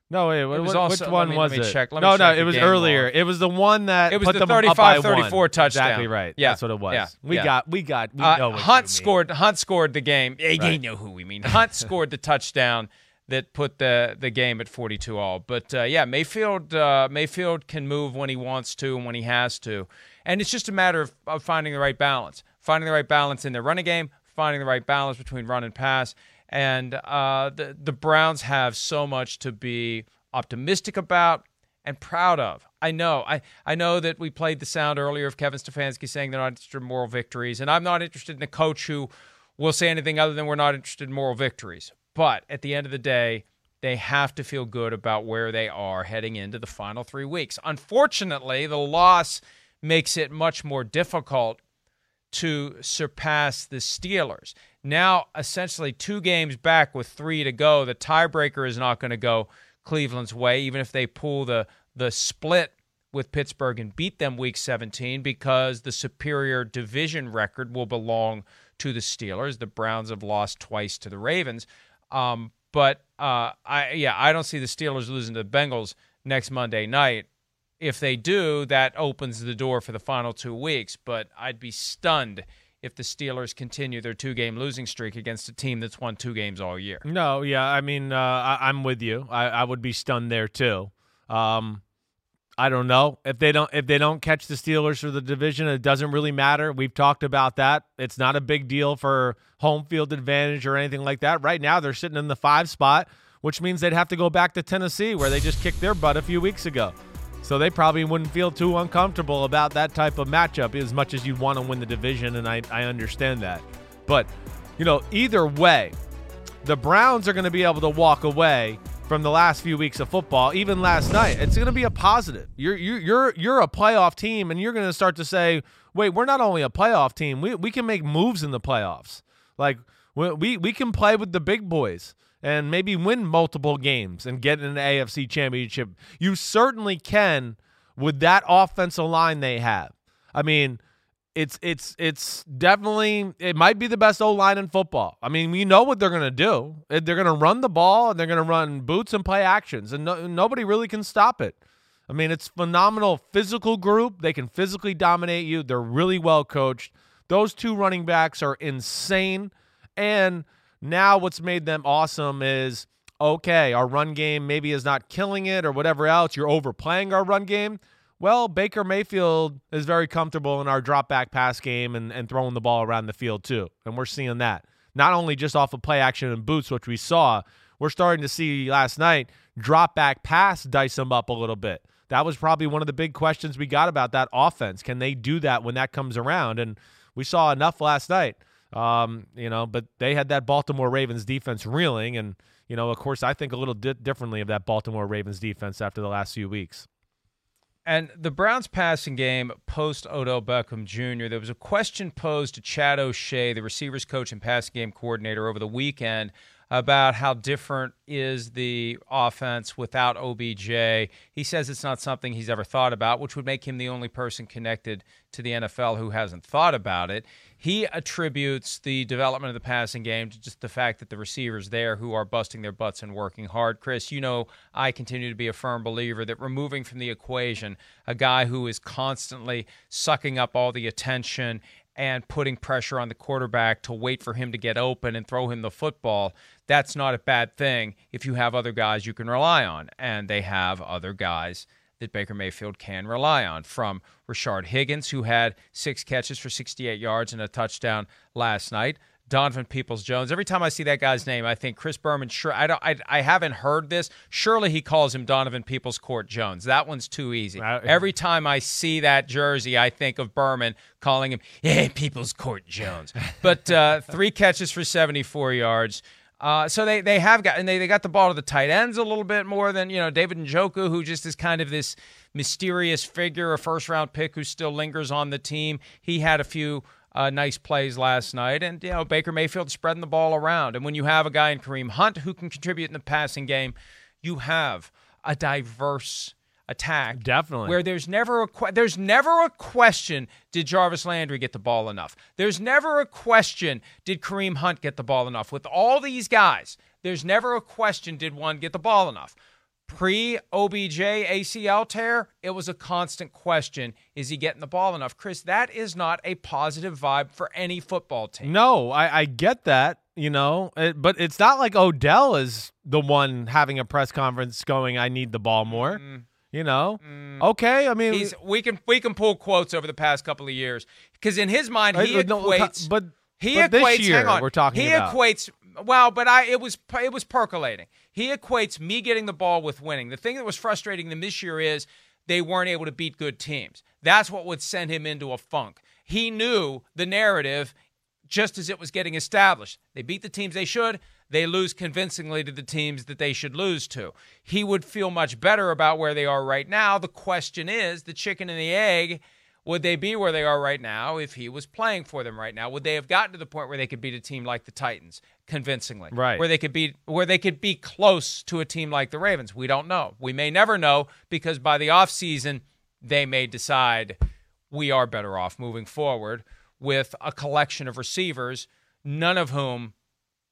No, wait. What, was also, which one let me, was let me it? Check. Let me no, check no, it was earlier. Long. It was the one that it was put the thirty-five thirty-four touchdown. Exactly right. Yeah, that's what it was. Yeah, we yeah. got, we got. We uh, know what Hunt scored. Mean. Hunt scored the game. They right. know who we mean. Hunt scored the touchdown that put the, the game at forty-two all. But, uh, yeah, Mayfield uh, Mayfield can move when he wants to and when he has to. And it's just a matter of, of finding the right balance, finding the right balance in their running game, finding the right balance between run and pass. And uh, the, the Browns have so much to be optimistic about and proud of. I know. I, I know that we played the sound earlier of Kevin Stefanski saying they're not interested in moral victories, and I'm not interested in a coach who will say anything other than we're not interested in moral victories. But at the end of the day, they have to feel good about where they are heading into the final three weeks. Unfortunately, the loss makes it much more difficult to surpass the Steelers. Now, essentially two games back with three to go, the tiebreaker is not going to go Cleveland's way, even if they pull the the split with Pittsburgh and beat them week seventeen, because the superior division record will belong to the Steelers. The Browns have lost twice to the Ravens. Um, but, uh, I yeah, I don't see the Steelers losing to the Bengals next Monday night. If they do, that opens the door for the final two weeks. But I'd be stunned if the Steelers continue their two-game losing streak against a team that's won two games all year. No, yeah, I mean, uh, I, I'm with you. I, I would be stunned there too. Um, I don't know if they don't if they don't catch the Steelers for the division. It doesn't really matter. We've talked about that. It's not a big deal for home field advantage or anything like that. Right now, they're sitting in the five spot, which means they'd have to go back to Tennessee, where they just kicked their butt a few weeks ago. So they probably wouldn't feel too uncomfortable about that type of matchup, as much as you want to win the division, and I, I understand that. But, you know, either way, the Browns are going to be able to walk away from the last few weeks of football, even last night. It's going to be a positive. You're you're you're you're a playoff team, and you're going to start to say, wait, we're not only a playoff team, we, we can make moves in the playoffs. Like, we, we, we can play with the big boys and maybe win multiple games and get an A F C championship. You certainly can with that offensive line they have. I mean, it's it's it's definitely, it might be the best O-line in football. I mean, we know what they're going to do. They're going to run the ball, and they're going to run boots and play actions, and no, nobody really can stop it. I mean, it's phenomenal physical group. They can physically dominate you. They're really well coached. Those two running backs are insane, and now what's made them awesome is, okay, our run game maybe is not killing it or whatever else. You're overplaying our run game. Well, Baker Mayfield is very comfortable in our drop back pass game and, and throwing the ball around the field too. And we're seeing that. Not only just off of play action and boots, which we saw, we're starting to see last night drop back pass dice them up a little bit. That was probably one of the big questions we got about that offense. Can they do that when that comes around? And we saw enough last night. Um, you know, but they had that Baltimore Ravens defense reeling. And, you know, of course, I think a little di- differently of that Baltimore Ravens defense after the last few weeks. And the Browns passing game post Odell Beckham Junior, there was a question posed to Chad O'Shea, the receivers coach and passing game coordinator, over the weekend about how different is the offense without O B J. He says it's not something he's ever thought about, which would make him the only person connected to the N F L who hasn't thought about it. He attributes the development of the passing game to just the fact that the receivers there who are busting their butts and working hard. Chris, you know I continue to be a firm believer that removing from the equation a guy who is constantly sucking up all the attention and putting pressure on the quarterback to wait for him to get open and throw him the football, that's not a bad thing if you have other guys you can rely on. And they have other guys that Baker Mayfield can rely on, from Rashard Higgins, who had six catches for sixty-eight yards and a touchdown last night, Donovan Peoples-Jones. Every time I see that guy's name, I think Chris Berman. Sure, I don't. I, I haven't heard this. Surely he calls him Donovan Peoples-Court-Jones. That one's too easy. I, Every time I see that jersey, I think of Berman calling him, yeah, Peoples-Court-Jones. But uh, three catches for seventy-four yards. Uh, so they they have got, and they, they got the ball to the tight ends a little bit more than, you know, David Njoku, who just is kind of this mysterious figure, a first-round pick who still lingers on the team. He had a few Uh, nice plays last night, and you know Baker Mayfield spreading the ball around. And when you have a guy in Kareem Hunt who can contribute in the passing game, you have a diverse attack. Definitely, where there's never a que- there's never a question: did Jarvis Landry get the ball enough? There's never a question: did Kareem Hunt get the ball enough? With all these guys, there's never a question: did one get the ball enough? Pre-O B J A C L tear, it was a constant question. Is he getting the ball enough? Chris, that is not a positive vibe for any football team. No, I, I get that, you know, it, but it's not like Odell is the one having a press conference going, I need the ball more, mm. you know? Mm. Okay, I mean. He's, we can we can pull quotes over the past couple of years, because in his mind, he I, equates. No, but He but equates. This year, hang on. We're talking he about. equates. Well, but I it was it was percolating. He equates me getting the ball with winning. The thing that was frustrating them this year is they weren't able to beat good teams. That's what would send him into a funk. He knew the narrative just as it was getting established. They beat the teams they should. They lose convincingly to the teams that they should lose to. He would feel much better about where they are right now. The question is, the chicken and the egg, would they be where they are right now if he was playing for them right now? Would they have gotten to the point where they could beat a team like the Titans convincingly? Right. Where they could be, where they could be close to a team like the Ravens? We don't know. We may never know, because by the offseason, they may decide we are better off moving forward with a collection of receivers, none of whom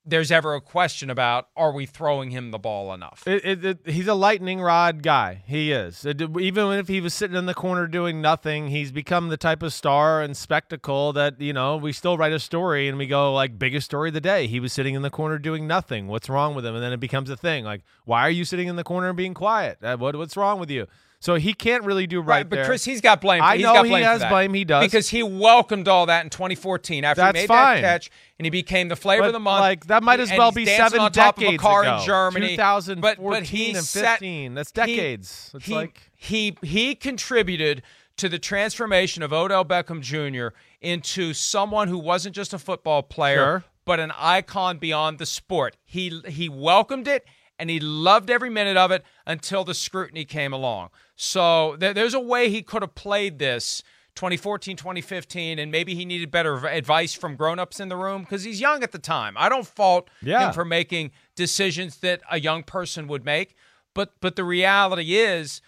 there's ever a question about, are we throwing him the ball enough? It, it, it, he's a lightning rod guy. He is. It, even if he was sitting in the corner doing nothing, he's become the type of star and spectacle that, you know, we still write a story and we go, like, biggest story of the day. He was sitting in the corner doing nothing. What's wrong with him? And then it becomes a thing. Like, why are you sitting in the corner and being quiet? What What's wrong with you? So he can't really do right, right but there. But, Chris, he's got blame. I he's know got blame he has blame. He does. Because he welcomed all that in twenty fourteen after That's he made fine. that catch, and he became the flavor but, of the month. Like, that might as well be seven on top decades of a car ago. In Germany. twenty fourteen but, but he and fifteen. Set, That's decades. He, it's he, like he, he contributed to the transformation of Odell Beckham Junior into someone who wasn't just a football player, sure. but an icon beyond the sport. He He welcomed it. And he loved every minute of it until the scrutiny came along. So th- there's a way he could have played this twenty fourteen, twenty fifteen, and maybe he needed better advice from grown-ups in the room because he's young at the time. I don't fault yeah. him for making decisions that a young person would make. But, but the reality is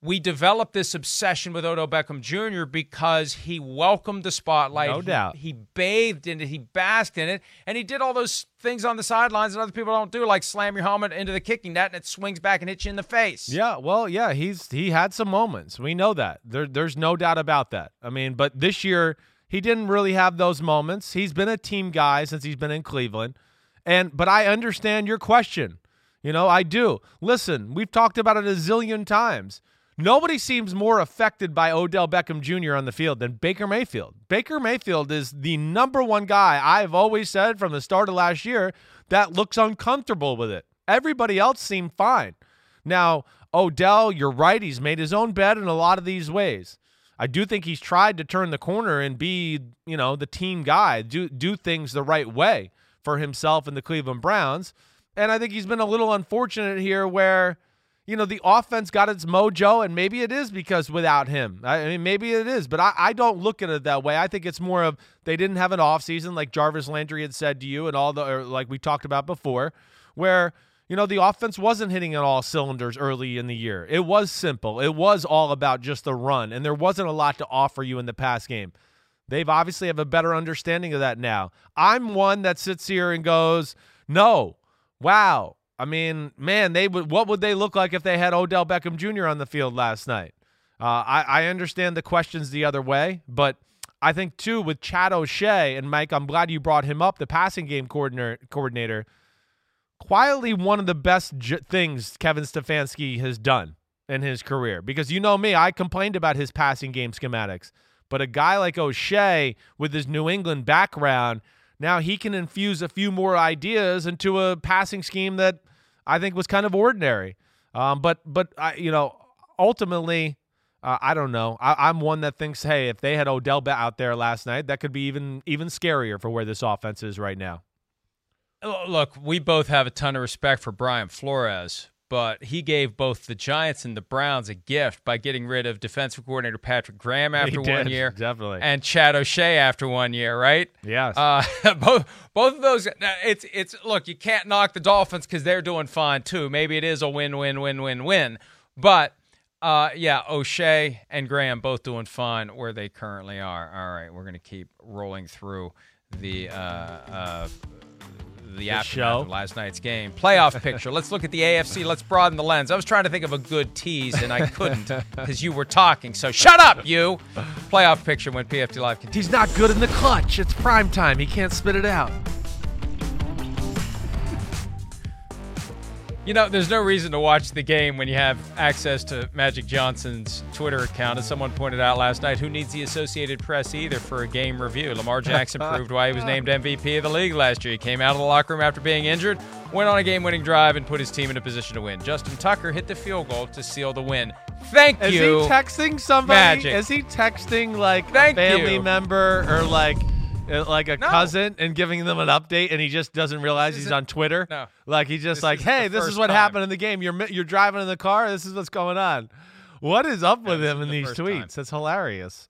we developed this obsession with Odell Beckham Junior because he welcomed the spotlight. No doubt. He, he bathed in it. He basked in it. And he did all those things on the sidelines that other people don't do, like slam your helmet into the kicking net and it swings back and hits you in the face. Yeah, well, yeah, he's he had some moments. We know that. There, there's no doubt about that. I mean, but this year, he didn't really have those moments. He's been a team guy since he's been in Cleveland. And But I understand your question. You know, I do. Listen, we've talked about it a zillion times. Nobody seems more affected by Odell Beckham Junior on the field than Baker Mayfield. Baker Mayfield is the number one guy I've always said from the start of last year that looks uncomfortable with it. Everybody else seemed fine. Now, Odell, you're right. He's made his own bed in a lot of these ways. I do think he's tried to turn the corner and be, you know, the team guy, do do things the right way for himself and the Cleveland Browns. And I think he's been a little unfortunate here where, you know, the offense got its mojo, and maybe it is because without him. I mean, maybe it is, but I, I don't look at it that way. I think it's more of they didn't have an offseason like Jarvis Landry had said to you and all the or like we talked about before, where, you know, the offense wasn't hitting on all cylinders early in the year. It was simple. It was all about just the run, and there wasn't a lot to offer you in the pass game. They've obviously have a better understanding of that now. I'm one that sits here and goes, no, wow. I mean, man, they would. What would they look like if they had Odell Beckham Junior on the field last night? Uh, I, I understand the questions the other way, but I think, too, with Chad O'Shea, and, Mike, I'm glad you brought him up, the passing game coordinator, coordinator quietly one of the best ju- things Kevin Stefanski has done in his career. Because you know me, I complained about his passing game schematics. But a guy like O'Shea with his New England background, now he can infuse a few more ideas into a passing scheme that I think was kind of ordinary. Um, but, but I, you know, ultimately, uh, I don't know. I, I'm one that thinks, hey, if they had Odell out there last night, that could be even even scarier for where this offense is right now. Look, we both have a ton of respect for Brian Flores, but he gave both the Giants and the Browns a gift by getting rid of defensive coordinator Patrick Graham after did, one year definitely. and Chad O'Shea after one year, right? Yes. Uh, both both of those, it's, it's look, you can't knock the Dolphins because they're doing fine too. Maybe it is a win-win-win-win-win. But, uh, yeah, O'Shea and Graham both doing fine where they currently are. All right, we're going to keep rolling through the uh, uh, the aftermath of last night's game. Playoff picture. Let's look at the A F C. Let's broaden the lens. I was trying to think of a good tease, and I couldn't because you were talking. So shut up, you. Playoff picture when P F T Live continues. He's not good in the clutch. It's prime time. He can't spit it out. You know, there's no reason to watch the game when you have access to Magic Johnson's Twitter account. As someone pointed out last night, who needs the Associated Press either for a game review? Lamar Jackson proved why he was named M V P of the league last year. He came out of the locker room after being injured, went on a game-winning drive, and put his team in a position to win. Justin Tucker hit the field goal to seal the win. Thank you, Magic. Is he texting somebody? Magic. Is he texting, like, Thank a family you. member or, like... Like a no. cousin and giving them an update, and he just doesn't realize he's on Twitter. No. Like he's just this like, hey, this is what time. happened in the game. You're you're driving in the car. This is what's going on. What is up with yeah, him in the these tweets? Time. That's hilarious.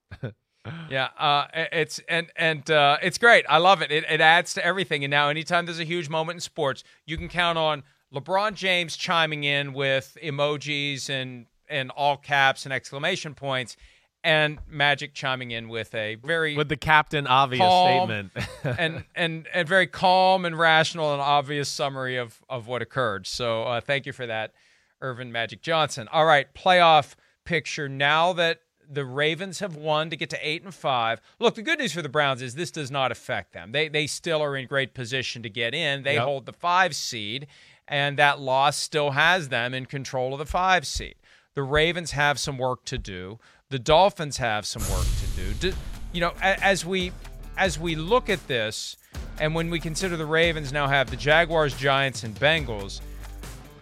yeah, uh, it's and and uh, it's great. I love it. it. It adds to everything. And now, anytime there's a huge moment in sports, you can count on LeBron James chiming in with emojis and and all caps and exclamation points. And Magic chiming in with a very with the captain obvious statement and and and very calm and rational and obvious summary of of what occurred. So uh, thank you for that, Irvin Magic Johnson. All right, playoff picture now that the Ravens have won to get to eight and five. Look, the good news for the Browns is this does not affect them. They they still are in great position to get in. They yep. hold the five seed, and that loss still has them in control of the five seed. The Ravens have some work to do. The Dolphins have some work to do. do. You know, as we as we look at this, and when we consider the Ravens now have the Jaguars, Giants, and Bengals,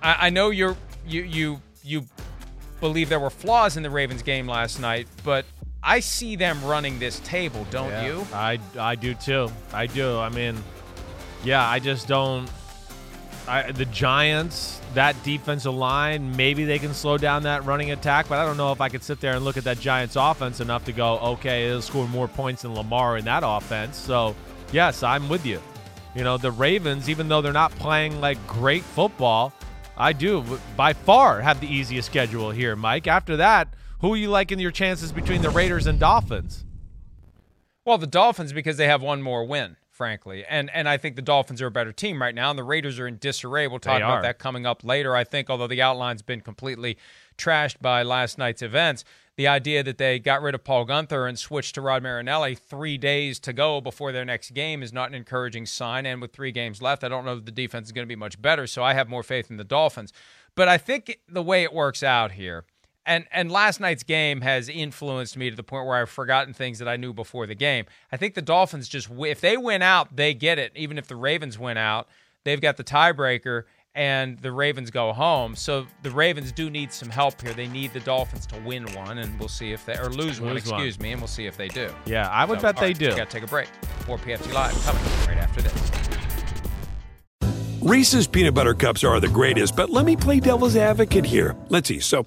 I, I know you're you you you believe there were flaws in the Ravens game last night, but I see them running this table, don't yeah, you? I I do too. I do. I mean, yeah, I just don't. I, the Giants, that defensive line, maybe they can slow down that running attack, but I don't know if I could sit there and look at that Giants offense enough to go, okay, it'll score more points than Lamar in that offense. So, yes, I'm with you. You know, the Ravens, even though they're not playing, like, great football, I do by far have the easiest schedule here, Mike. After that, who are you liking your chances between the Raiders and Dolphins? Well, the Dolphins, because they have one more win. Frankly, and and I think the Dolphins are a better team right now, and the Raiders are in disarray. We'll talk about that coming up later, I think, although the outline's been completely trashed by last night's events. The idea that they got rid of Paul Gunther and switched to Rod Marinelli three days to go before their next game is not an encouraging sign, and with three games left, I don't know that the defense is going to be much better, so I have more faith in the Dolphins. But I think the way it works out here, and and last night's game has influenced me to the point where I've forgotten things that I knew before the game. I think the Dolphins just, if they win out, they get it. Even if the Ravens win out, they've got the tiebreaker and the Ravens go home. So the Ravens do need some help here. They need the Dolphins to win one, and we'll see if they, or lose, lose one, excuse one. me, and we'll see if they do. Yeah, I would so, bet they right, do. We've got to take a break. More P F T Live coming right after this. Reese's Peanut Butter Cups are the greatest, but let me play devil's advocate here. Let's see. So...